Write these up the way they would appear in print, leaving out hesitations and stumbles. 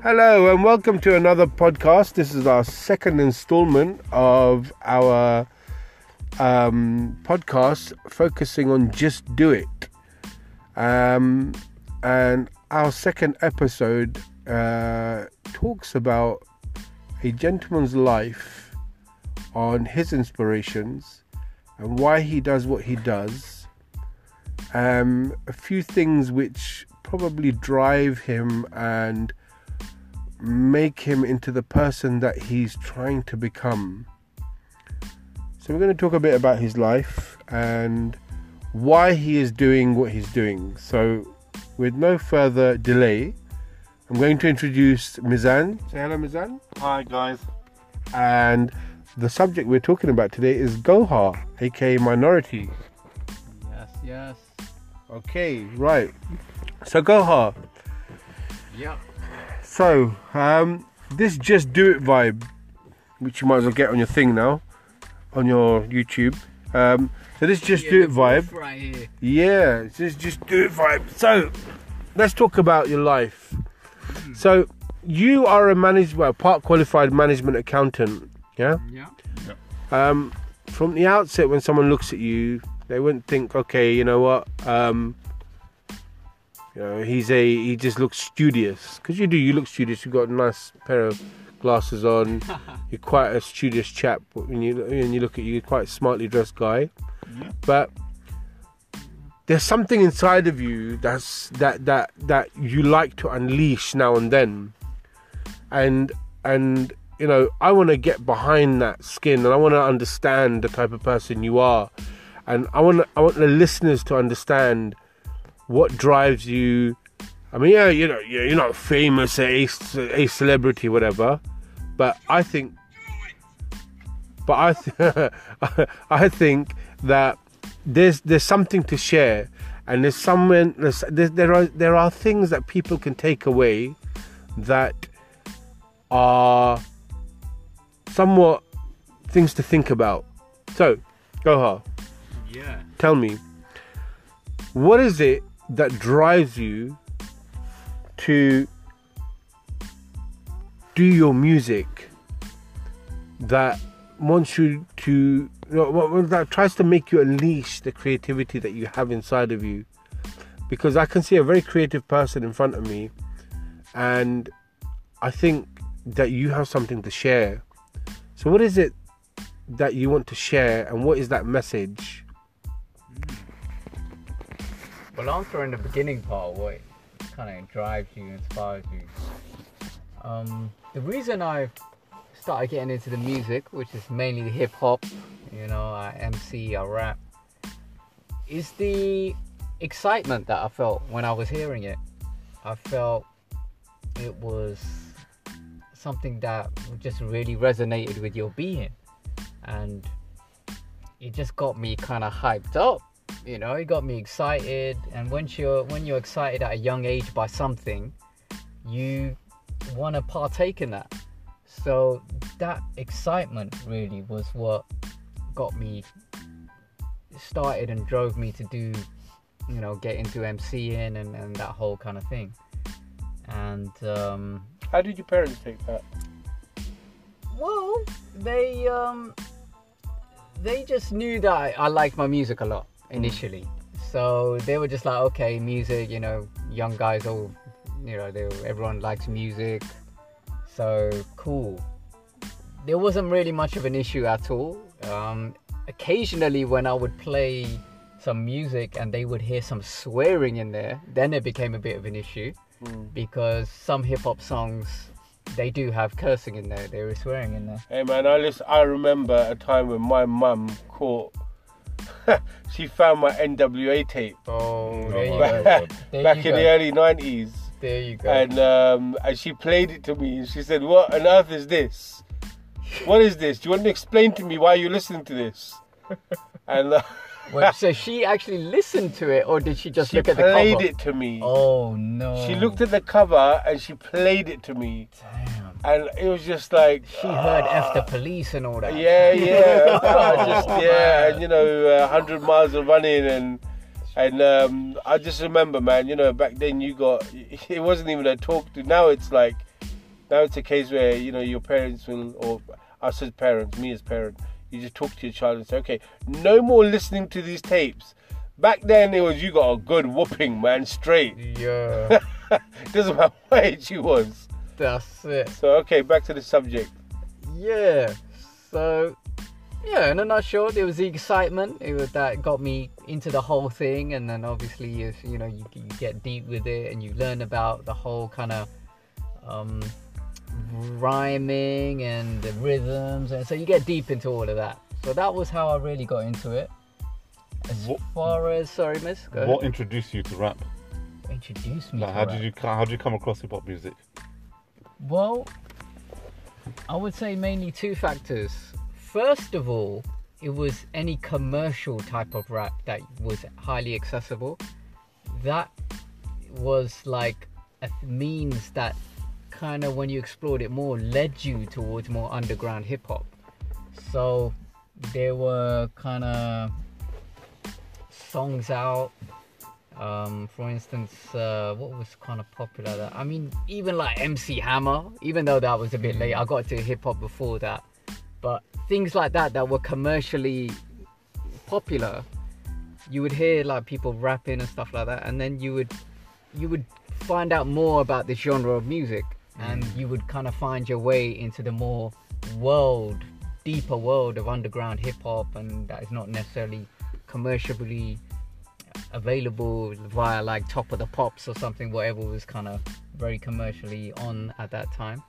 Hello and welcome to another podcast. This is our second installment of our podcast focusing on Just Do It. And our second episode talks about a gentleman's life on his inspirations and why he does what he does. A few things which probably drive him and make him into the person that he's trying to become. So we're going to talk a bit about his life and why he is doing what he's doing. So with no further delay, I'm going to introduce Mizan. Say hello, Mizan. Hi, guys. And the subject we're talking about today is Gohar, aka Minority. Yes. Okay, right. So Gohar. Yeah. So, this Just Do It vibe, which you might as well get on your thing now, on your YouTube. So this Just Do It vibe. Right here. Yeah, this Just Do It vibe. So, let's talk about your life. So, you are part qualified management accountant, yeah? Yeah. From the outset, when someone looks at you, they wouldn't think, okay, you know what, he just looks studious, because you look studious. You've got a nice pair of glasses on. You're quite a studious chap. When you look at you, you're quite a smartly dressed guy. Yeah. But there's something inside of you that you like to unleash now and then, and you know, I want to get behind that skin, and I want to understand the type of person you are, and I want the listeners to understand. What drives you? I mean, yeah, you know, you're not famous, a celebrity, whatever. But I think I think that there's something to share, and there are things that people can take away that are somewhat things to think about. So, Gohar, yeah, tell me, what is it that drives you to do your music, that wants you to, that tries to make you unleash the creativity that you have inside of you? Because I can see a very creative person in front of me, and I think that you have something to share. So what is it that you want to share, and what is that message? Well, answering the beginning part, what kind of drives you, inspires you. The reason I started getting into the music, which is mainly the hip hop, you know, I MC, I rap, is the excitement that I felt when I was hearing it. I felt it was something that just really resonated with your being, and it just got me kind of hyped up. You know, it got me excited, and when you're excited at a young age by something, you want to partake in that. So that excitement really was what got me started and drove me to do, you know, get into MCing and that whole kind of thing. And how did your parents take that? Well, they just knew that I liked my music a lot. Initially, so they were just like, okay, music, you know, young guys, all, you know, everyone likes music, so cool. There wasn't really much of an issue at all. Occasionally when I would play some music and they would hear some swearing in there, then it became a bit of an issue, because some hip-hop songs, they do have cursing in there, they were swearing in there. Hey man, I remember a time when my mum caught she found my NWA tape. Oh, there you go. Back in the early 90s. There you go. And she played it to me, and she said, "What on earth is this? What is this? Do you want to explain to me why you're listening to this?" And wait, so she actually listened to it, or did she just look at the cover? She played it to me. Oh no! She looked at the cover and she played it to me. Damn. And it was just like... She heard F the police and all that. Yeah. And, you know, 100 miles of running. And I just remember, man, you know, back then you got... It wasn't even a talk to... Now it's like, Now it's a case where, you know, your parents will, or us as parents, me as parent, you just talk to your child and say, okay, no more listening to these tapes. Back then it was, you got a good whooping, man, straight. Yeah. Doesn't matter what age you was. That's it. So, okay, back to the subject. Yeah. So, yeah, in a nutshell, it was the excitement. It was that got me into the whole thing. And then obviously, you know, you get deep with it and you learn about the whole kind of rhyming and the rhythms. And so you get deep into all of that. So that was how I really got into it. Sorry, miss. Go ahead. What introduced you to rap? Introduced me like, to how rap? How did you come across hip-hop music? Well, I would say mainly two factors. First of all, it was any commercial type of rap that was highly accessible. That was like a means that kind of, when you explored it more, led you towards more underground hip-hop. So there were kind of songs out, for instance, what was kind of popular that, I mean, even like MC Hammer, even though that was a bit late, I got to hip-hop before that, but things like that that were commercially popular, you would hear like people rapping and stuff like that, and then you would find out more about the genre of music, and you would kind of find your way into the more deeper world of underground hip-hop, and that is not necessarily commercially available via like Top of the Pops or something, whatever was kind of very commercially on at that time.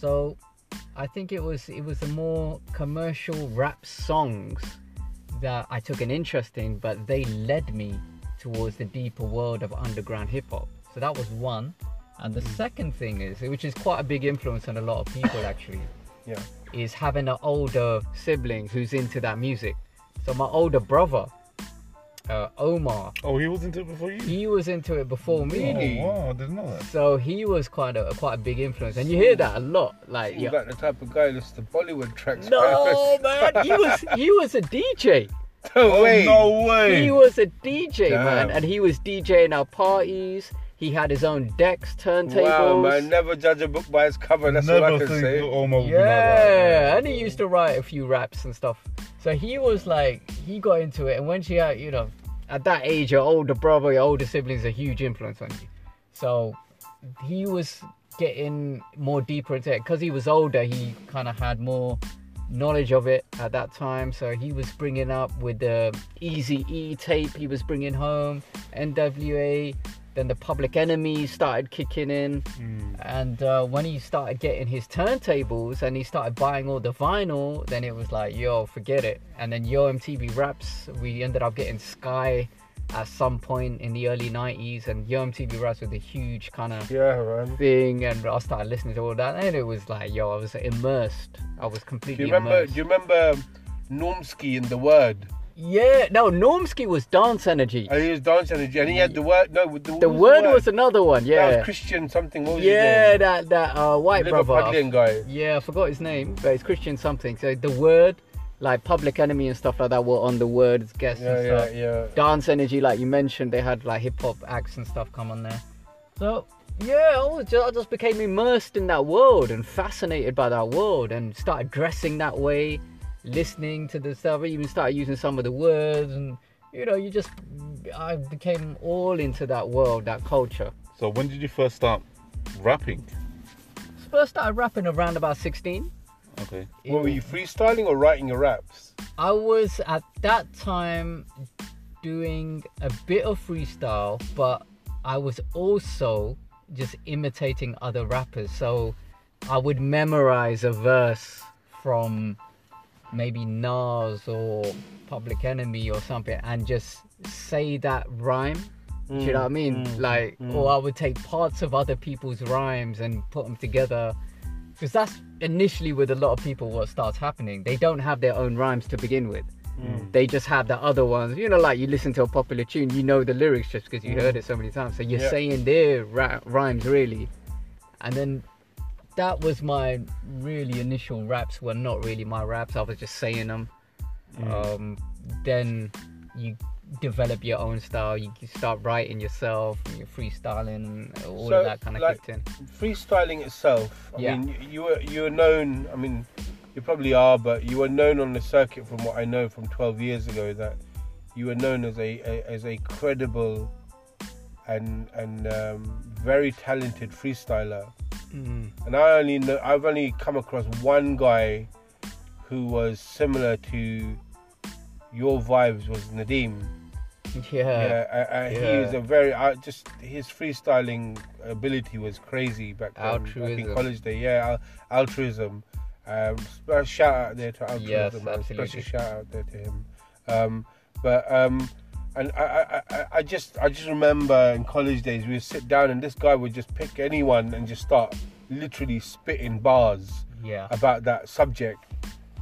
So I think it was the more commercial rap songs that I took an interest in, but they led me towards the deeper world of underground hip-hop. So that was one. And the second thing is, which is quite a big influence on a lot of people actually, yeah, is having an older sibling who's into that music. So my older brother, Omar. Oh, he was into it before you? He was into it before me. Really? Oh, wow, I didn't know that. So he was quite a big influence. And you hear that a lot. Like, you're like the type of guy who listens to Bollywood tracks. No, man. He was a DJ. No way. He was a DJ, damn, man. And he was DJing our parties. He had his own decks, turntables. Wow, man. Never judge a book by its cover. That's never what I can say. Omar, yeah. And he used to write a few raps and stuff. So he was like, he got into it, and when she had, you know, at that age, your older brother, your older siblings are a huge influence on you. So he was getting more deeper into it. Because he was older, he kind of had more knowledge of it at that time. So he was bringing up with the Eazy-E tape he was bringing home, NWA, then the Public Enemy started kicking in. And when he started getting his turntables and he started buying all the vinyl, then it was like, yo, forget it. And then Yo! MTV Raps, we ended up getting Sky at some point in the early 90s, and Yo! MTV Raps was a huge kind of thing, and I started listening to all that, and it was like, yo, I was immersed. I was completely immersed. Do you remember Normski in The Word? Yeah, no, Normski was Dance Energy. Oh, he was Dance Energy, and he had The Word. No, the word was another one. Yeah, that was Christian something. What was his name? that white Liverpudlian brother guy. Yeah, I forgot his name, but it's Christian something. So The Word, like Public Enemy and stuff like that, were on The Word as guests and stuff. Yeah. Dance Energy, like you mentioned, they had like hip hop acts and stuff come on there. So yeah, I just became immersed in that world and fascinated by that world, and started dressing that way. Listening to the stuff, even started using some of the words, and you know, I became all into that world, that culture. So when did you first start rapping? First started rapping around about 16. Okay. Were you freestyling or writing your raps? I was at that time doing a bit of freestyle, but I was also just imitating other rappers. So I would memorize a verse from maybe Nas or Public Enemy or something, and just say that rhyme. Do you know what I mean? Or I would take parts of other people's rhymes and put them together, because that's initially with a lot of people what starts happening. They don't have their own rhymes to begin with. They just have the other ones. You know, like you listen to a popular tune, you know the lyrics just because you heard it so many times. So you're saying their rhymes really, and then. That was my really initial raps. Were not really my raps. I was just saying them. Then you develop your own style, you start writing yourself, you're freestyling, all so, of that kind of like, kicked in. Freestyling itself, I mean, you were known, I mean, you probably are, but you were known on the circuit from what I know from 12 years ago that you were known as a credible and very talented freestyler. Mm. And I've only come across one guy who was similar to your vibes was Nadeem. He was a very just his freestyling ability was crazy back then. Altruism. Back in college day, Altruism. Shout out there to Altruism. Yes, absolutely. Special shout out there to him. And I just remember in college days we would sit down and this guy would just pick anyone and just start literally spitting bars about that subject.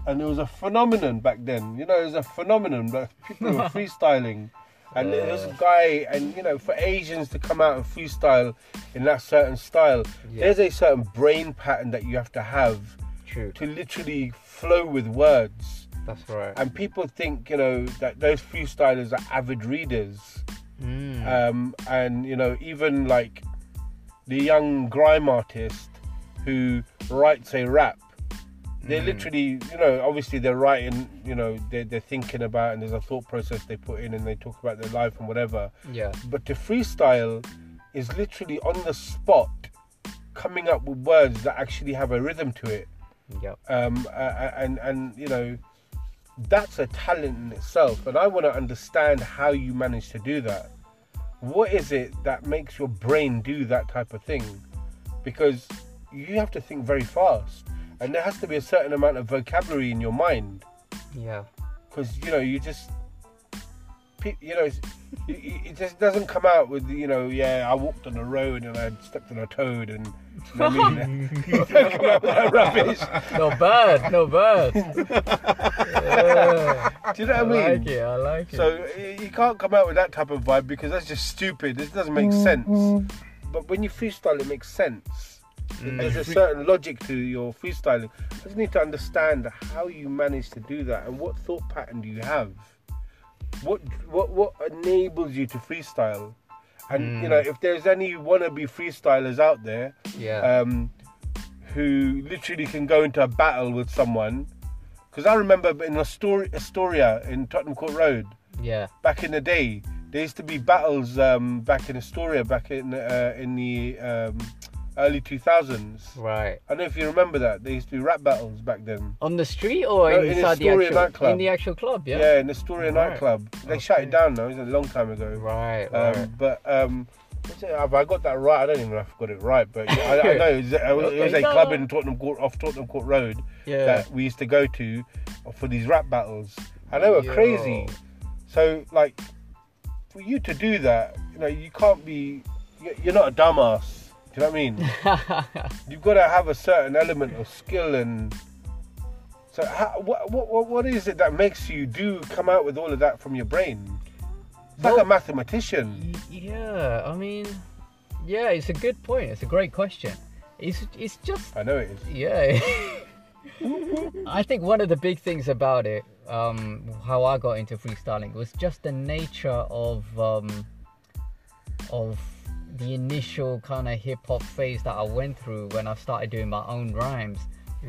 And it was a phenomenon back then. You know, it was a phenomenon, but people were freestyling. And there was a guy, and, you know, for Asians to come out and freestyle in that certain style, there's a certain brain pattern that you have to have to literally flow with words. That's right. And people think, you know, that those freestylers are avid readers. Mm. And, you know, even, like, the young grime artist who writes a rap, they're literally, you know, obviously they're writing, you know, they're thinking about, and there's a thought process they put in and they talk about their life and whatever. Yeah. But to freestyle is literally on the spot coming up with words that actually have a rhythm to it. Yep. And you know, that's a talent in itself. And I want to understand how you manage to do that. What is it that makes your brain do that type of thing? Because you have to think very fast. And there has to be a certain amount of vocabulary in your mind. Yeah. Because, you know, you just... You know, it just doesn't come out with, you know, I walked on a road and I stepped on a toad and... You know what I mean? You don't come out with that rubbish. No bird. Do you know what I mean? I like it. So you can't come out with that type of vibe because that's just stupid. It doesn't make sense. But when you freestyle, it makes sense. There's a certain logic to your freestyling. I just need to understand how you manage to do that and what thought pattern do you have? What enables you to freestyle? And, you know, if there's any wannabe freestylers out there who literally can go into a battle with someone, because I remember in Astoria in Tottenham Court Road, back in the day, there used to be battles back in Astoria, back in the... early 2000s. Right. I don't know if you remember that. They used to do rap battles back then. On the street or inside the actual nightclub? In the actual club, yeah. Yeah, in the Astoria nightclub. They shut it down now. It was a long time ago. Right. But have I got that right? I don't even know if I got it right, but I know it was a club in Tottenham Court Road that we used to go to for these rap battles, and they were crazy. So, like, for you to do that, you know, you can't be. You're not a dumbass. Do you know what I mean? You've got to have a certain element of skill, and so what is it that makes you come out with all of that from your brain? It's like a mathematician. Yeah, I mean, it's a good point. It's a great question. It's just. I know it is. Yeah. I think one of the big things about it, how I got into freestyling, was just the nature of the initial kind of hip-hop phase that I went through when I started doing my own rhymes.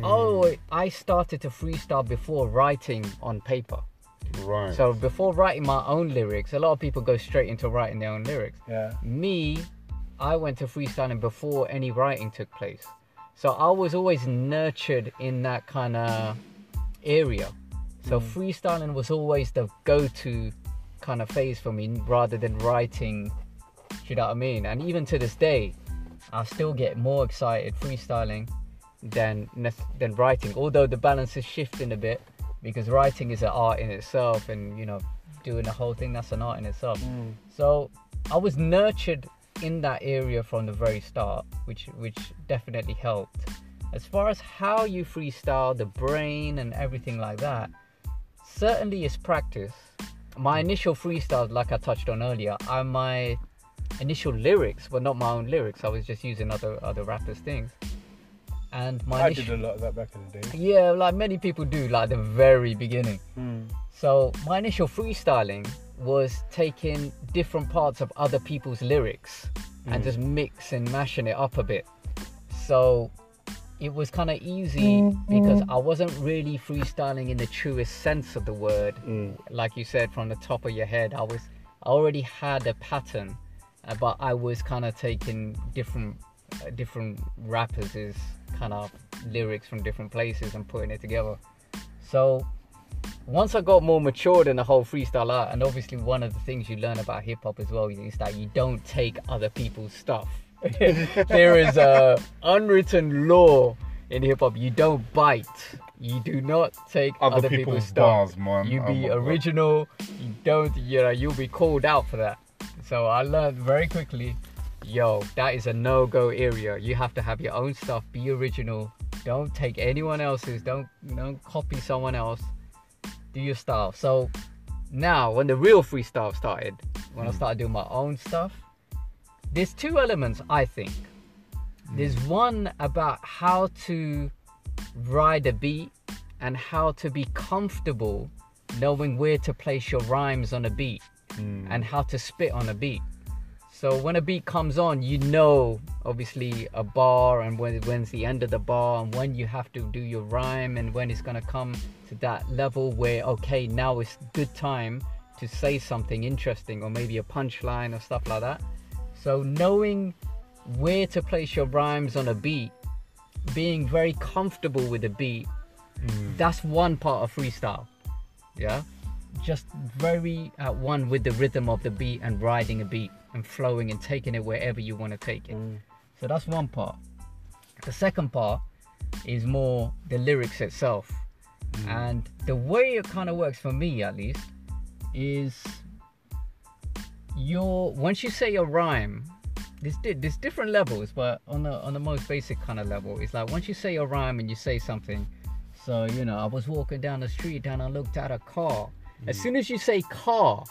I started to freestyle before writing on paper. Right. So before writing my own lyrics, a lot of people go straight into writing their own lyrics. Yeah. Me, I went to freestyling before any writing took place. So I was always nurtured in that kind of area. So freestyling was always the go-to kind of phase for me rather than writing. You know what I mean? And even to this day, I still get more excited freestyling than writing. Although the balance is shifting a bit because writing is an art in itself, and you know, doing the whole thing, that's an art in itself. So I was nurtured in that area from the very start, which definitely helped. As far as how you freestyle, the brain and everything like that, certainly is practice. My initial freestyles, like I touched on earlier, are my initial lyrics, but not my own lyrics. I was just using other rappers' things. And I did a lot of that back in the day. Yeah, like many people do, like the very beginning. So my initial freestyling was taking different parts of other people's lyrics and just mashing it up a bit. So it was kind of easy because I wasn't really freestyling in the truest sense of the word. Like you said, from the top of your head, I already had a pattern, but I was kind of taking different rappers' kind of lyrics from different places and putting it together. So once I got more matured in the whole freestyle art, and obviously one of the things you learn about hip-hop as well is that you don't take other people's stuff. There is a unwritten law in hip-hop. You don't bite. You do not take other people's stuff. Bars, man. You be original. You don't, you know, you'll be called out for that. So I learned very quickly, yo, that is a no-go area. You have to have your own stuff, be original. Don't take anyone else's. Don't copy someone else. Do your style. So now, when the real freestyle started, when I started doing my own stuff, there's two elements, I think. There's one about how to ride a beat and how to be comfortable knowing where to place your rhymes on a beat and how to spit on a beat. So when a beat comes on, you know, obviously, a bar and when's the end of the bar and when you have to do your rhyme and when it's going to come to that level where, okay, now it's good time to say something interesting or maybe a punchline or stuff like that. So knowing where to place your rhymes on a beat, being very comfortable with the beat, that's one part of freestyle. Yeah? Just very at one with the rhythm of the beat and riding a beat and flowing and taking it wherever you want to take it. So that's one part. The second part is more the lyrics itself. And the way it kind of works for me, at least, is once you say your rhyme, there's different levels, but on the most basic kind of level, it's like once you say your rhyme and you say something, so, you know, I was walking down the street and I looked at a car. As soon as you say car,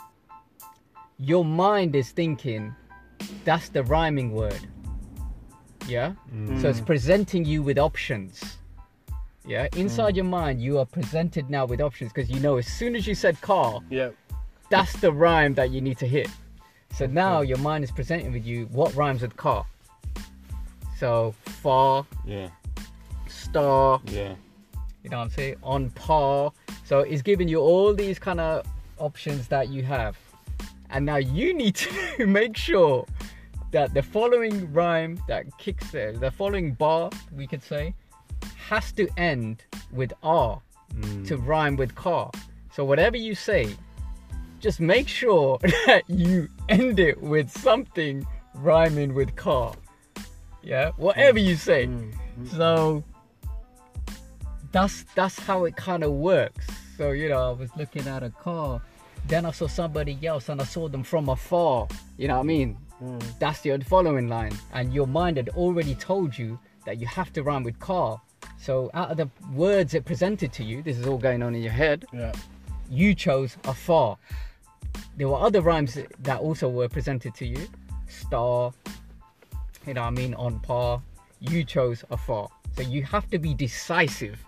your mind is thinking, that's the rhyming word. Yeah? So it's presenting you with options. Yeah? Inside your mind, you are presented now with options because you know as soon as you said car, that's the rhyme that you need to hit. So now your mind is presenting with you what rhymes with car. So far, star, you know what I'm saying? On par. So it's giving you all these kind of options that you have. And now you need to make sure that the following rhyme that kicks there, the following bar, we could say, has to end with R to rhyme with car. So whatever you say, just make sure that you end it with something rhyming with car. Yeah? Whatever you say. So that's how it kind of works. So, you know, I was looking at a car. Then I saw somebody else and I saw them from afar. You know what I mean? That's the following line. And your mind had already told you that you have to rhyme with car. So out of the words it presented to you, this is all going on in your head, you chose afar. There were other rhymes that also were presented to you. Star, you know what I mean? On par. You chose afar. So you have to be decisive.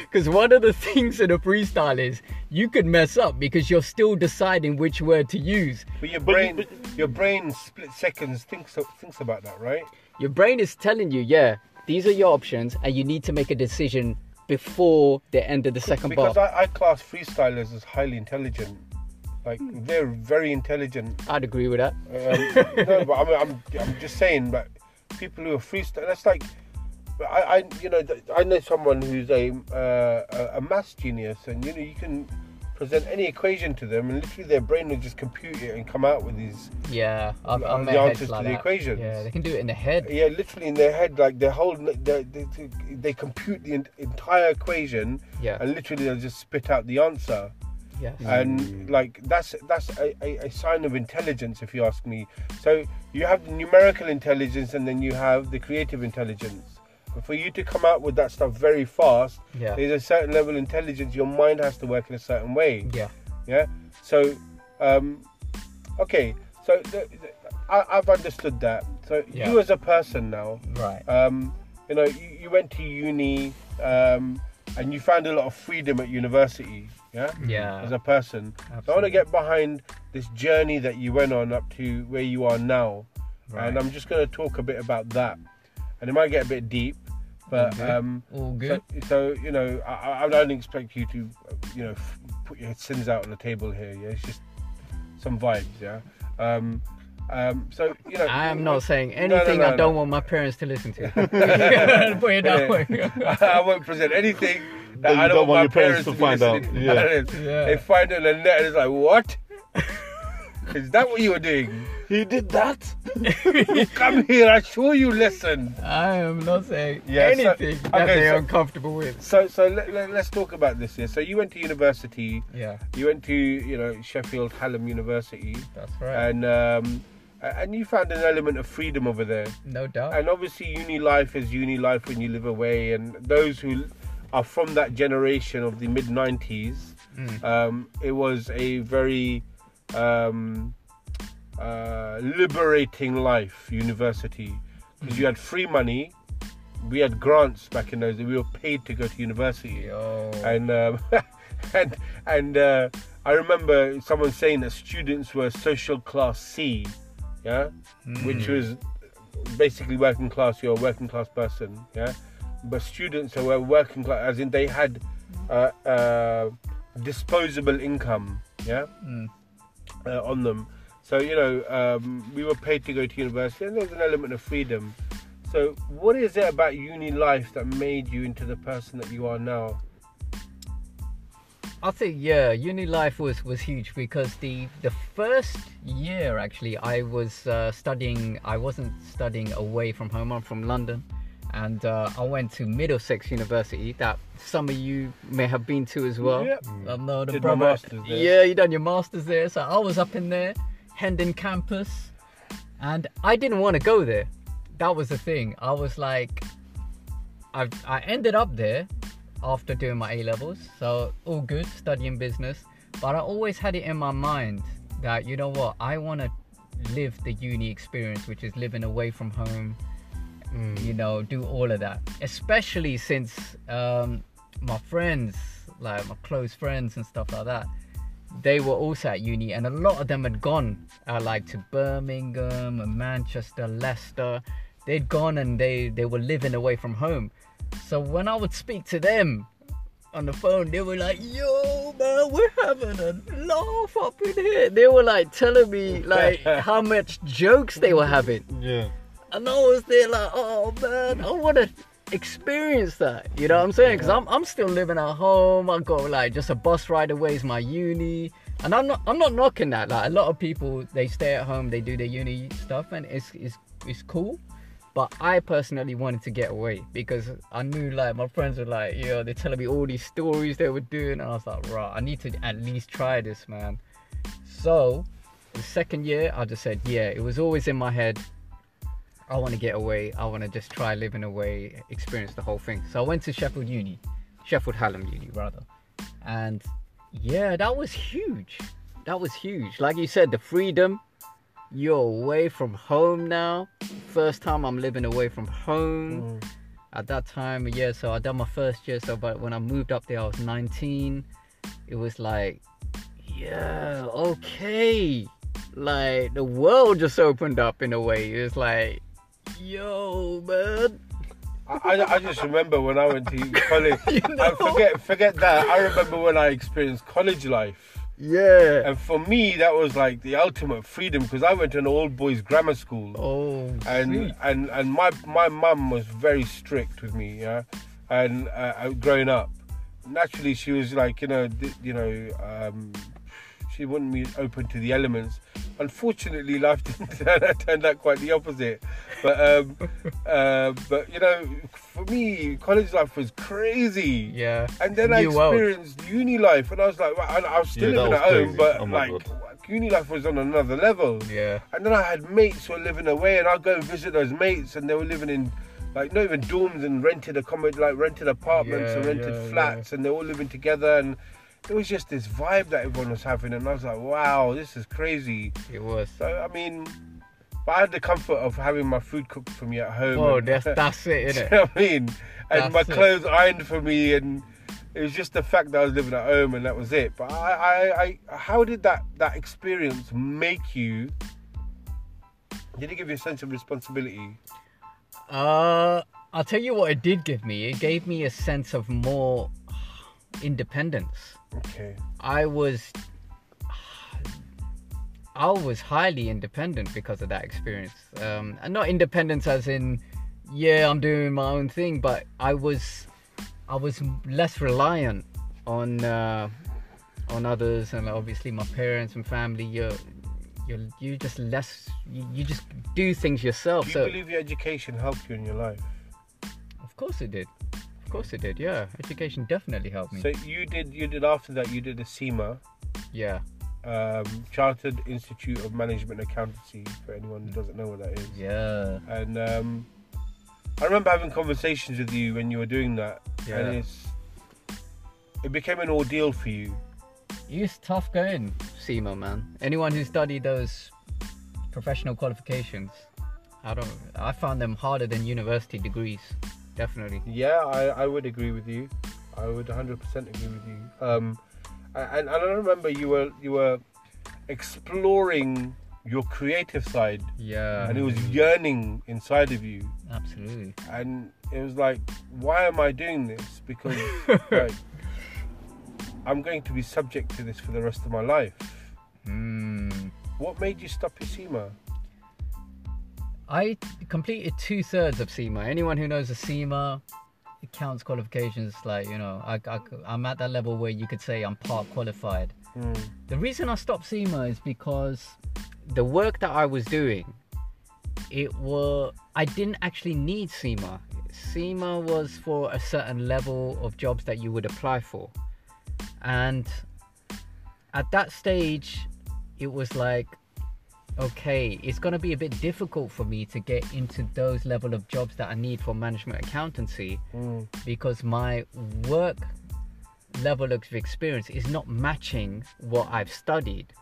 Because one of the things in a freestyle is you could mess up because you're still deciding which word to use. But your brain split seconds thinks about that, right? Your brain is telling you, yeah, these are your options and you need to make a decision before the end of the second bar. Because I class freestylers as highly intelligent. Like, they're very intelligent. I'd agree with that. No, but I'm just saying, but people who are freestyle, that's like... I know someone who's a maths genius, and you know you can present any equation to them, and literally their brain will just compute it and come out with these the answers like to the equations. Yeah, they can do it in their head. Yeah, literally in their head, like their whole they compute the entire equation, and literally they'll just spit out the answer. Yes. And like that's a sign of intelligence, if you ask me. So you have the numerical intelligence, and then you have the creative intelligence. For you to come out with that stuff very fast, there's a certain level of intelligence. Your mind has to work in a certain way. Yeah. So, okay. So I've understood that. So you as a person now, right? You know, you went to uni, and you found a lot of freedom at university. yeah? Yeah. As a person. Absolutely. So I want to get behind this journey that you went on up to where you are now. Right. And I'm just going to talk a bit about that. And it might get a bit deep, but... Okay. All good. So, you know, I don't expect you to, you know, put your sins out on the table here, yeah? It's just some vibes, yeah? So, you know... I am not saying anything I don't want my parents to listen to. Put it that way. I won't present anything that I don't want my parents to find out. Yeah. Yeah. They find it and it's like, what? Is that what you were doing? He did that? Come here, I sure you listen. I am not saying anything that they're uncomfortable with. So let's talk about this here. So you went to university. Yeah. You went to, you know, Sheffield Hallam University. That's right. And you found an element of freedom over there. No doubt. And obviously uni life is uni life when you live away. And those who are from that generation of the mid-90s, it was a very... liberating life, university, because you had free money. We had grants back in those days. We were paid to go to university. Yo. And and I remember someone saying that students were social class C, yeah, which was basically working class. You're a working class person, yeah, but students who were working class, as in they had disposable income, yeah. On them. So, you know, we were paid to go to university and there's an element of freedom. So what is it about uni life that made you into the person that you are now? I think, yeah, uni life was huge because the first year, actually, I was studying, I wasn't studying away from home. I'm from London. And I went to Middlesex University, that some of you may have been to as well. Yep. I'm not a brother. My master's there. Yeah, you done your master's there. So I was up in there, Hendon campus, and I didn't want to go there. That was the thing. I was like, I ended up there after doing my A-levels. So all good, studying business. But I always had it in my mind that, you know what, I want to live the uni experience, which is living away from home. You know, do all of that, especially since my friends, like my close friends and stuff like that, they were also at uni, and a lot of them had gone like to Birmingham and Manchester, Leicester. They'd gone and they were living away from home. So when I would speak to them on the phone, they were like, yo man, we're having a laugh up in here. They were like telling me like how much jokes they were having. Yeah. And I was there like, oh man, I want to experience that. You know what I'm saying? Because I'm still living at home. I got like just a bus ride away is my uni, and I'm not knocking that. Like a lot of people, they stay at home, they do their uni stuff, and it's cool. But I personally wanted to get away because I knew like my friends were like, you know, they're telling me all these stories they were doing, and I was like, right, I need to at least try this, man. So the second year, I just said, yeah, it was always in my head. I want to get away. I want to just try living away, experience the whole thing. So I went to Sheffield Hallam Uni rather. And yeah, that was huge. That was huge. Like you said, the freedom. You're away from home now. First time I'm living away from home. At that time, yeah, so I done my first year. So but when I moved up there, I was 19. It was like, yeah, okay. Like the world just opened up in a way. It was like, yo, man. I just remember when I went to college. You know? I forget that. I remember when I experienced college life. Yeah. And for me, that was like the ultimate freedom because I went to an all boys grammar school. Oh. And my mum was very strict with me. Yeah. And growing up, naturally, she was like, she wouldn't be open to the elements. Unfortunately, life didn't turned out quite the opposite. But you know, for me, college life was crazy. Yeah. And then I experienced uni life, and I was like, well, I was still living at home, but uni life was on another level. Yeah. And then I had mates who were living away, and I'd go and visit those mates, and they were living in like not even dorms and rented apartments and rented flats, and they're all living together and. It was just this vibe that everyone was having, and I was like, wow, this is crazy. It was. So, I mean, but I had the comfort of having my food cooked for me at home. Oh, that's it, innit? You know what I mean? And my clothes ironed for me, and It was just the fact that I was living at home and that was it. But how did that experience make you? Did it give you a sense of responsibility? I'll tell you what it did give me. It gave me a sense of more independence. Okay. I was highly independent because of that experience. And not independence as in, yeah, I'm doing my own thing, but I was less reliant on others, and obviously my parents and family. You just less. You just do things yourself. Do you believe your education helped you in your life? Of course it did. Of course it did. Yeah, education definitely helped me. So you did. You did after that. You did a CIMA. Yeah. Chartered Institute of Management Accountancy. For anyone who doesn't know what that is. Yeah. And I remember having conversations with you when you were doing that. Yeah. And it became an ordeal for you. It's tough going, CIMA, man. Anyone who studied those professional qualifications, I found them harder than university degrees, definitely. Yeah, I would agree with you. I would 100% agree with you. And I remember you were exploring your creative side. Yeah. And it was yearning inside of you. Absolutely. And it was like, why am I doing this? Because like, I'm going to be subject to this for the rest of my life. Mm. What made you stop your CIMA? I completed 2/3 of CIMA. Anyone who knows a CIMA, it counts qualifications. Like, you know, I'm at that level where you could say I'm part qualified. Mm. The reason I stopped CIMA is because the work that I was doing, I didn't actually need CIMA. CIMA was for a certain level of jobs that you would apply for. And at that stage, it was like, okay, it's going to be a bit difficult for me to get into those level of jobs that I need for management accountancy because my work level of experience is not matching what I've studied.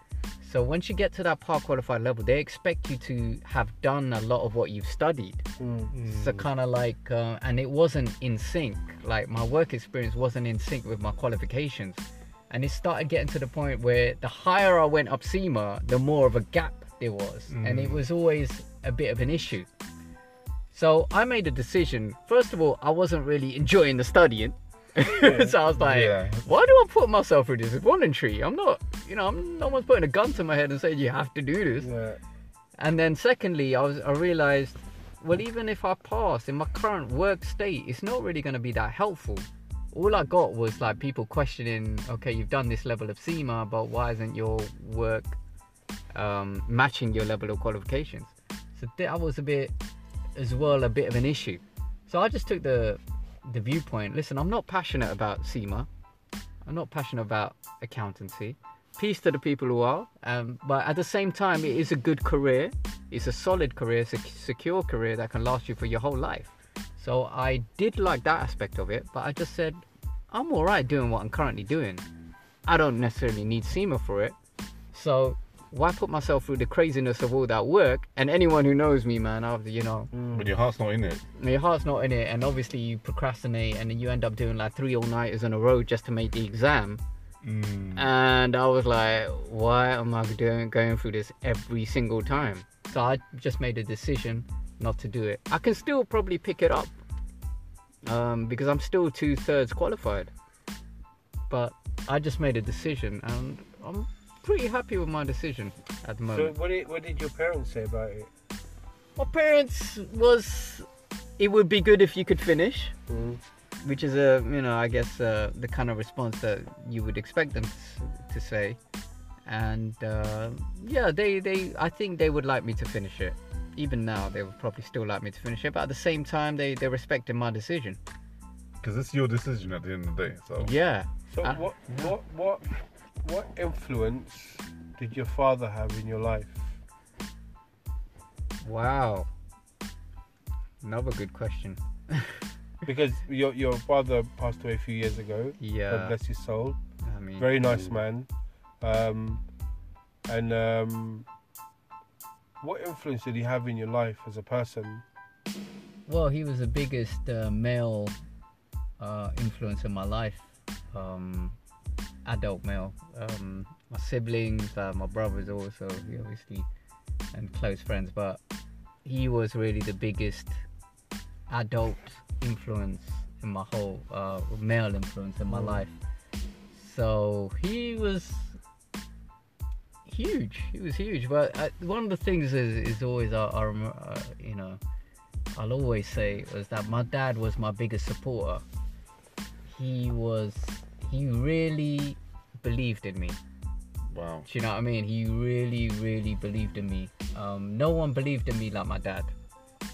So once you get to that part qualified level, they expect you to have done a lot of what you've studied. Mm. So kind of like, and it wasn't in sync. Like my work experience wasn't in sync with my qualifications. And it started getting to the point where the higher I went up CIMA, the more of a gap there was. Mm. And it was always a bit of an issue. So I made a decision. First of all, I wasn't really enjoying the studying. Yeah. So I was like, why do I put myself through this? It's voluntary. I'm not, no one's putting a gun to my head and saying, you have to do this. Yeah. And then secondly, I realised, well, even if I pass in my current work state, it's not really going to be that helpful. All I got was like people questioning, okay, you've done this level of CIMA, but why isn't your work matching your level of qualifications? So that was a bit of an issue. So I just took the viewpoint. Listen, I'm not passionate about CIMA. I'm not passionate about accountancy. Peace to the people who are. But at the same time, it is a good career. It's a solid career. It's a secure career that can last you for your whole life. So I did like that aspect of it. But I just said, I'm all right doing what I'm currently doing. I don't necessarily need CIMA for it. So why put myself through the craziness of all that work? And anyone who knows me, man, But your heart's not in it. Your heart's not in it. And obviously you procrastinate and then you end up doing like 3 all-nighters in a row just to make the exam. Mm. And I was like, why am I going through this every single time? So I just made a decision not to do it. I can still probably pick it up because I'm still 2/3 qualified. But I just made a decision and I'm pretty happy with my decision at the moment. So what did your parents say about it? My parents was, it would be good if you could finish, which is the kind of response that you would expect them to say. And I think they would like me to finish it. Even now, they would probably still like me to finish it, but at the same time, they respected my decision. Because it's your decision at the end of the day, so... Yeah. So What influence did your father have in your life? Wow. Another good question. Because your father passed away a few years ago. Yeah. God bless his soul. I mean, very nice man. What influence did he have in your life as a person? Well, he was the biggest male influence in my life. adult male. My siblings, my brothers also, obviously, and close friends, but he was really the biggest adult influence in my whole male influence in my life. So he was huge. He was huge. But one of the things is always, you know, I'll always say, was that my dad was my biggest supporter. He really believed in me. Wow. Do you know what I mean? He really, really believed in me. No one believed in me like my dad.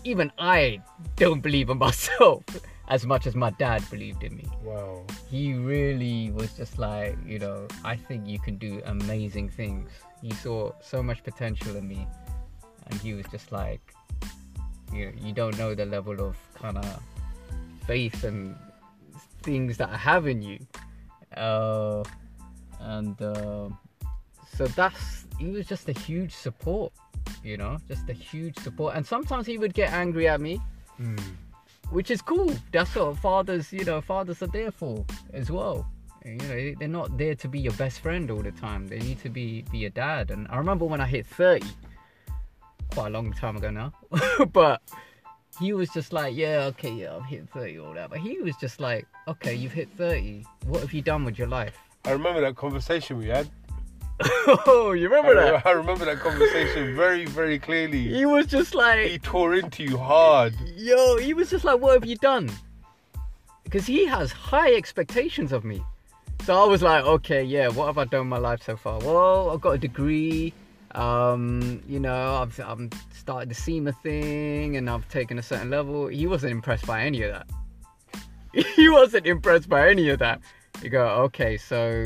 Even I don't believe in myself as much as my dad believed in me. Wow. He really was just like, you know, I think you can do amazing things. He saw so much potential in me. And he was just like, you know, you don't know the level of kind of faith and things that I have in you. So he was just a huge support, you know, just a huge support. And sometimes he would get angry at me, which is cool. That's what fathers, you know, fathers are there for as well. You know, they're not there to be your best friend all the time. They need to be a dad. And I remember when I hit 30, quite a long time ago now, but he was just like, yeah, okay, yeah, I've hit 30, all that. But he was just like, okay, you've hit 30. What have you done with your life? I remember that conversation we had. Oh, you remember that? I remember that conversation very, very clearly. He was just like... He tore into you hard. Yo, he was just like, what have you done? Because he has high expectations of me. So I was like, okay, yeah, what have I done with my life so far? Well, I've got a degree. You know, I've started the SEMA thing and I've taken a certain level. He wasn't impressed by any of that. He wasn't impressed by any of that. You go, okay, so...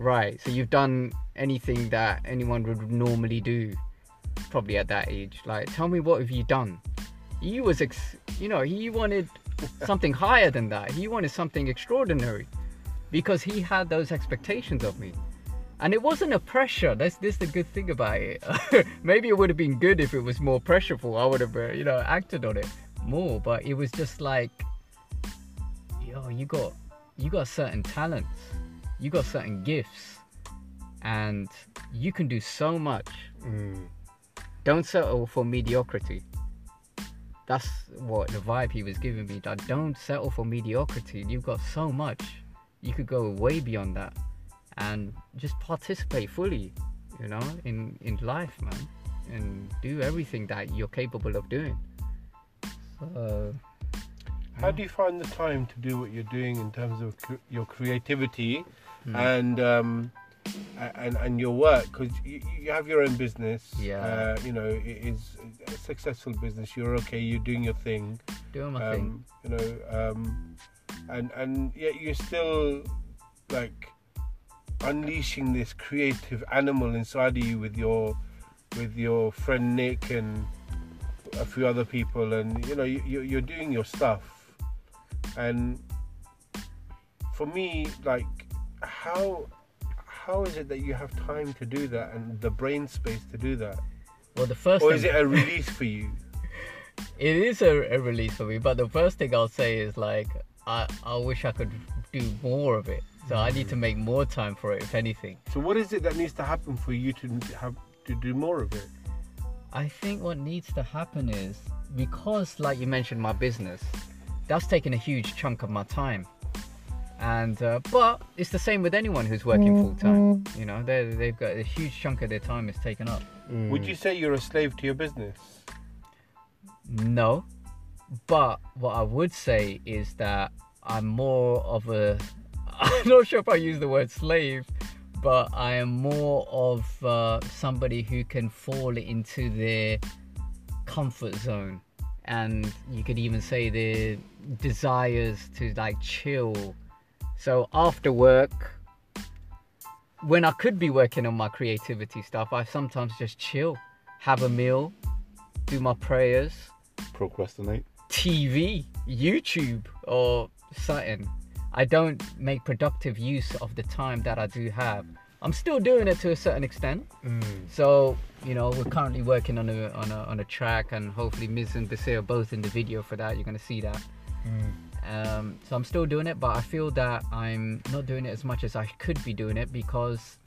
Right, so you've done anything that anyone would normally do, probably at that age. Like, tell me, what have you done? He was, you know, he wanted something higher than that. He wanted something extraordinary because he had those expectations of me. And it wasn't a pressure. That's the good thing about it. Maybe it would have been good if it was more pressureful. I would have, you know, acted on it more. But it was just like, yo, you got certain talents. You got certain gifts and you can do so much. Don't settle for mediocrity. That's what the vibe he was giving me. That don't settle for mediocrity. You've got so much. You could go way beyond that and just participate fully, you know, in life, man, and do everything that you're capable of doing. So how do you find the time to do what you're doing in terms of your creativity and your work? Because you have your own business. Yeah. You know, it is a successful business. You're okay. You're doing your thing. Doing my thing. You know, and yet you're still like unleashing this creative animal inside of you with your friend Nick and a few other people, and you know you're doing your stuff. And for me, like, how is it that you have time to do that and the brain space to do that? Well, the first thing... Or is it a release for you? It is a release for me, but the first thing I'll say is, like, I wish I could do more of it. So I need to make more time for it, if anything. So what is it that needs to happen for you to do more of it? I think what needs to happen is, because, like you mentioned, my business... That's taken a huge chunk of my time, and but it's the same with anyone who's working full time. You know, they've got a huge chunk of their time is taken up. Would you say you're a slave to your business? No, but what I would say is that I'm more of a... I'm not sure if I use the word slave, but I am more of somebody who can fall into their comfort zone. And you could even say the desires to, like, chill. So after work, when I could be working on my creativity stuff, I sometimes just chill, have a meal, do my prayers, procrastinate, TV, YouTube, or something. I don't make productive use of the time that I do have. I'm still doing it to a certain extent. So, you know, we're currently working on a track, and hopefully Miz and Basile are both in the video for that. You're going to see that. So I'm still doing it, but I feel that I'm not doing it as much as I could be doing it, because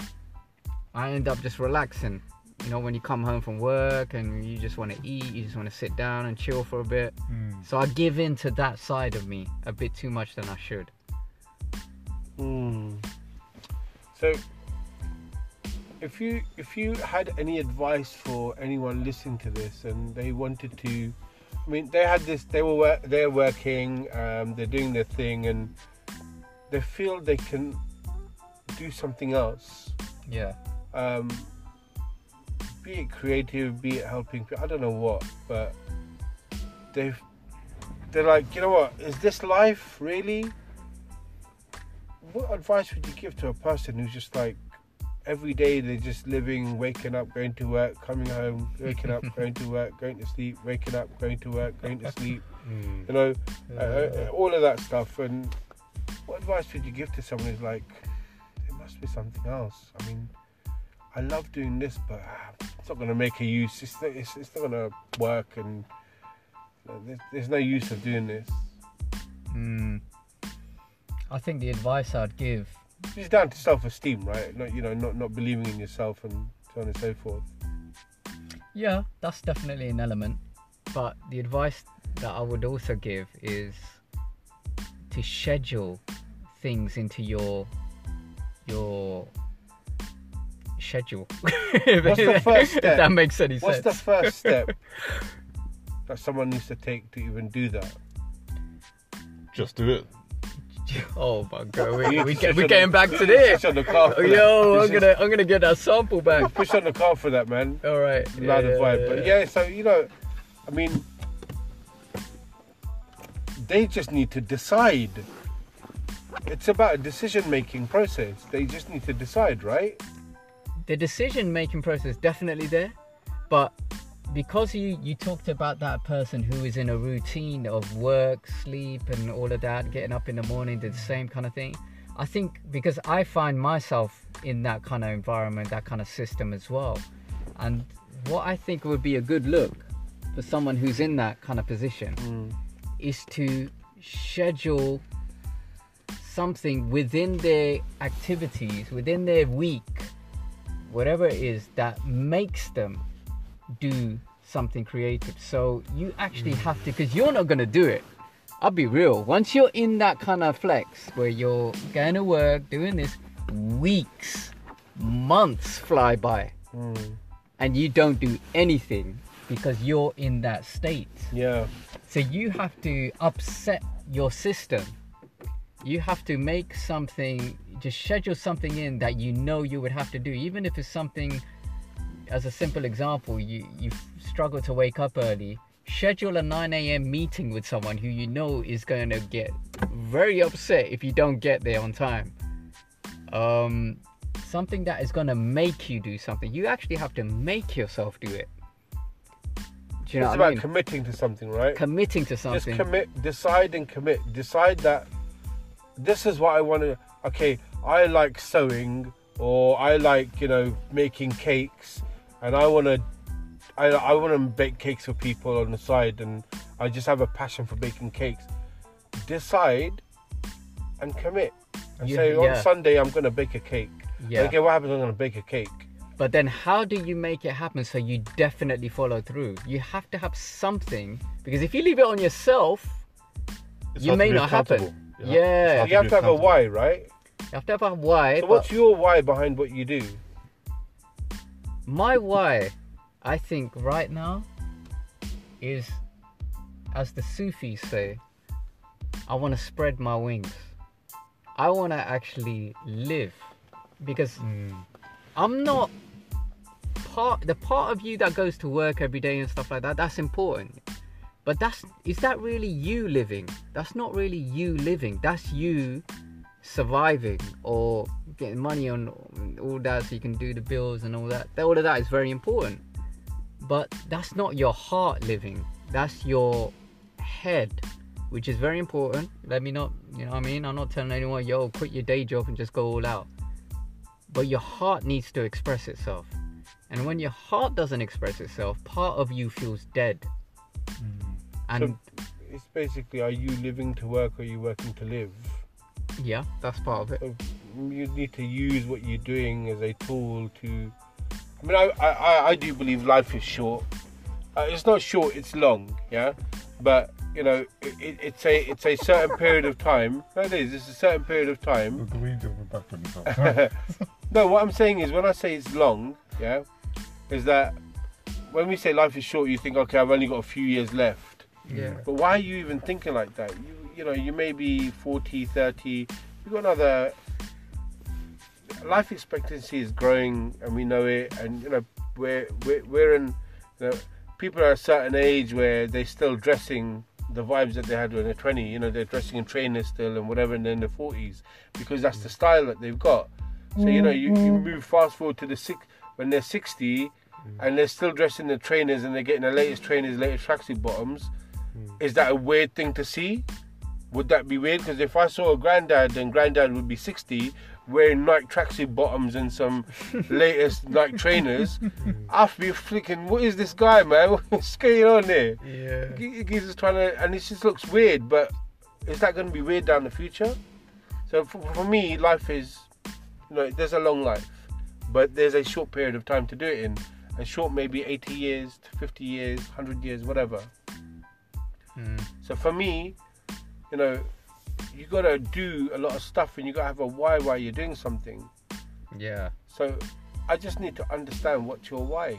I end up just relaxing. You know, when you come home from work and you just want to eat, you just want to sit down and chill for a bit. So I give in to that side of me a bit too much than I should. So if you had any advice for anyone listening to this and they wanted to, I mean, they had this, they're working, they're doing their thing and they feel they can do something else. Yeah. Be it creative, be it helping people, I don't know what, but they're like, you know what, is this life really? What advice would you give to a person who's just like, every day they're just living, waking up, going to work, coming home, waking up, going to work, going to sleep, waking up, going to work, going to sleep, you know, all of that stuff. And what advice would you give to someone who's like, there must be something else? I mean, I love doing this, but it's not going to make a use. It's not going to work, and you know, there's no use of doing this. I think the advice I'd give, it's down to self-esteem, right? Not, you know, not believing in yourself and so on and so forth. Yeah, that's definitely an element. But the advice that I would also give is to schedule things into your schedule. What's the first step? If that makes any sense. What's the first step that someone needs to take to even do that? Just do it. Oh my God, we're getting back to this. Yo, I'm gonna get that sample back. Push on the car for that, man. All right, vibe. But yeah, so you know, I mean, they just need to decide. It's about a decision-making process. They just need to decide, right? The decision-making process definitely there, but because you talked about that person who is in a routine of work, sleep and all of that, getting up in the morning, did the same kind of thing. I think because I find myself in that kind of environment, that kind of system as well. And what I think would be a good look for someone who's in that kind of position is to schedule something within their activities, within their week, whatever it is, that makes them do something creative. So you actually have to, because you're not going to do it. I'll be real, once you're in that kind of flex where you're going to work, doing this, weeks, months fly by and you don't do anything because you're in that state. Yeah. So you have to upset your system. You have to make something, just schedule something in that you know you would have to do, even if it's something. As a simple example, you struggle to wake up early. Schedule a 9 a.m. meeting with someone who you know is going to get very upset if you don't get there on time. Something that is going to make you do something. You actually have to make yourself do it. Do you know what I mean? It's about committing to something, right? Committing to something. Just commit. Decide and commit. Decide that this is what I want to... Okay, I like sewing, or I like, you know, making cakes. And I want to bake cakes for people on the side, and I just have a passion for baking cakes. Decide and commit and say on Sunday I'm going to bake a cake. Yeah. Okay, what happens? I'm going to bake a cake. But then how do you make it happen? So you definitely follow through. You have to have something, because if you leave it on yourself, you may not happen. Yeah. You have to have a why, right? You have to have a why. So what's your why behind what you do? My why, I think right now, is, as the Sufis say, I want to spread my wings. I want to actually live, because I'm not the part of you that goes to work every day and stuff like that. That's important, but is that really you living? That's not really you living. That's you surviving or getting money on all that, so you can do the bills and all that. All of that is very important, but that's not your heart living. That's your head, which is very important. Let me not, you know what I mean? I'm not telling anyone, yo, quit your day job and just go all out. But your heart needs to express itself, and when your heart doesn't express itself, part of you feels dead. And it's basically, are you living to work or are you working to live? Yeah, that's part of it. So you need to use what you're doing as a tool to... I mean, I do believe life is short. It's not short, it's long, yeah? But, you know, it's a certain period of time. No, it is. It's a certain period of time. No, what I'm saying is, when I say it's long, yeah, is that when we say life is short, you think, okay, I've only got a few years left. Yeah. But why are you even thinking like that? You know, you may be 40, 30. You've got another... Life expectancy is growing, and we know it. And, you know, we're in... You know, people are a certain age where they're still dressing the vibes that they had when they're 20. You know, they're dressing in trainers still and whatever, and they're in their 40s. Because that's the style that they've got. So, you know, you move fast forward to when they're 60... and they're still dressing the trainers and they're getting the latest trainers, latest tracksuit bottoms. Is that a weird thing to see? Would that be weird? Because if I saw a granddad, then granddad would be 60 wearing Nike tracksuit bottoms and some latest Nike trainers. I'd be flicking, what is this guy, man? What's going on here? Yeah. He's just trying to, and it just looks weird, but is that going to be weird down the future? So for me, life is, you know, there's a long life, but there's a short period of time to do it in. And short, maybe 80 years, 50 years, 100 years, whatever. So for me, you know, you got to do a lot of stuff and you got to have a why while you're doing something. Yeah. So I just need to understand what's your why.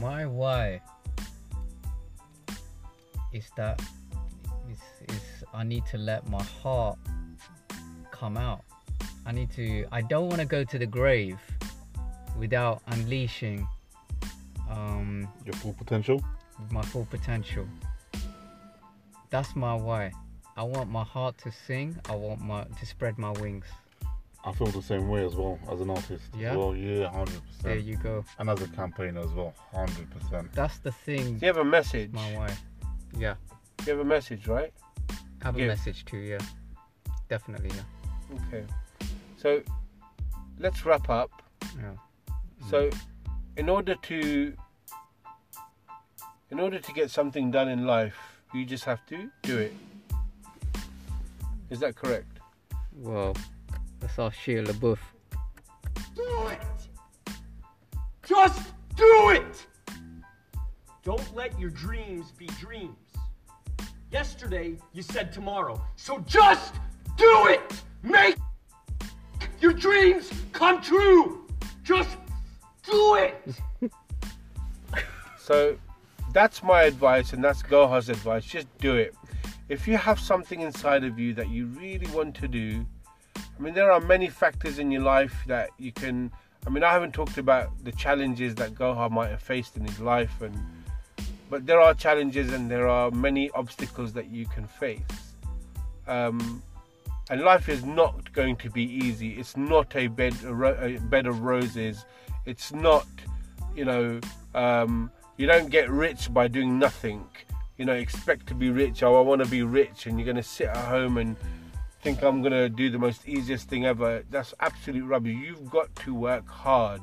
My why is that I need to let my heart come out. I don't want to go to the grave without unleashing your full potential. My full potential. That's my why. I want my heart to sing. I want to spread my wings. I feel the same way as well as an artist. Yeah. Well, yeah, 100%. There you go. And as a campaigner as well, 100%. That's the thing. Do you have a message? That's my why. Yeah. Do you have a message, right? I have a message too. Yeah. Definitely. Yeah. Okay. So let's wrap up. Yeah. So, in order to get something done in life, you just have to do it. Is that correct? Well, that's our Shia LaBeouf. Do it! Just do it! Don't let your dreams be dreams. Yesterday, you said tomorrow. So just do it! Make your dreams come true! Just do it! So that's my advice, and that's Gohar's advice. Just do it. If you have something inside of you that you really want to do, I mean, there are many factors in your life that you can... I mean, I haven't talked about the challenges that Gohar might have faced in his life, but there are challenges and there are many obstacles that you can face. And life is not going to be easy. It's not a bed of roses. It's not, you know, you don't get rich by doing nothing. You know, expect to be rich. Oh, I want to be rich. And you're going to sit at home and think I'm going to do the most easiest thing ever. That's absolute rubbish. You've got to work hard.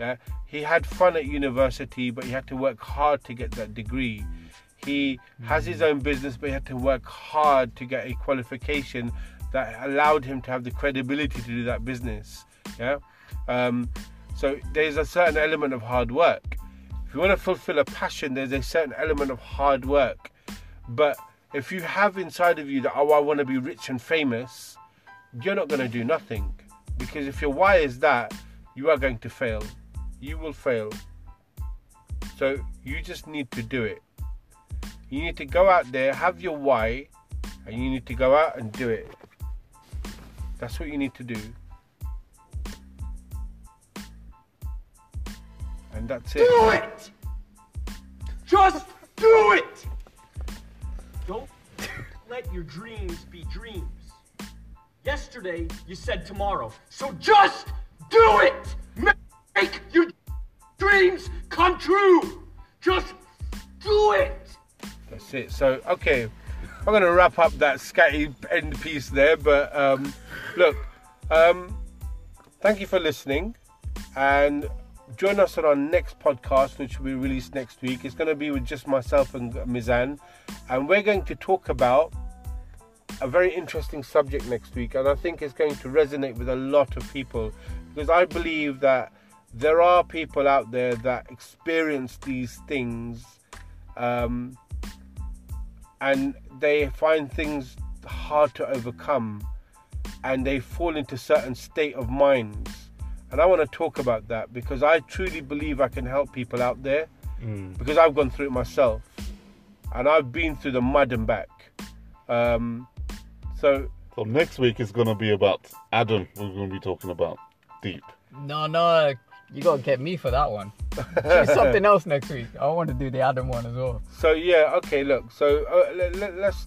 Yeah? He had fun at university, but he had to work hard to get that degree. He has his own business, but he had to work hard to get a qualification that allowed him to have the credibility to do that business. Yeah. So there's a certain element of hard work. If you want to fulfill a passion, there's a certain element of hard work. But if you have inside of you that, oh, I want to be rich and famous, you're not going to do nothing. Because if your why is that, you are going to fail. You will fail. So you just need to do it. You need to go out there, have your why, and you need to go out and do it. That's what you need to do. And that's it. Do it! Just do it! Don't let your dreams be dreams. Yesterday, you said tomorrow. So just do it! Make your dreams come true! Just do it! That's it. So, okay. I'm going to wrap up that scatty end piece there. But, look. Thank you for listening. And... Join us on our next podcast, which will be released next week. It's going to be with just myself and Mizan, and we're going to talk about a very interesting subject next week, and I think it's going to resonate with a lot of people, because I believe that there are people out there that experience these things, and they find things hard to overcome, and they fall into certain state of minds. And I want to talk about that, because I truly believe I can help people out there, because I've gone through it myself, and I've been through the mud and back. So next week is going to be about Adam. We're going to be talking about deep. No, you got to get me for that one. Do something else next week. I want to do the Adam one as well. So yeah, okay. Look, so let's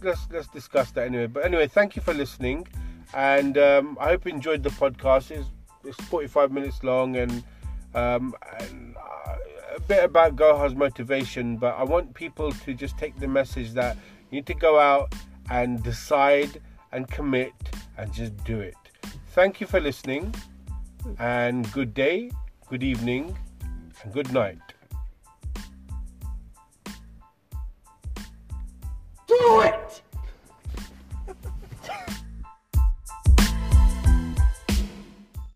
discuss that anyway. But anyway, thank you for listening, and I hope you enjoyed the podcast. It's 45 minutes long, and a bit about Gohar's motivation. But I want people to just take the message that you need to go out and decide and commit and just do it. Thank you for listening, and good day, good evening, and good night.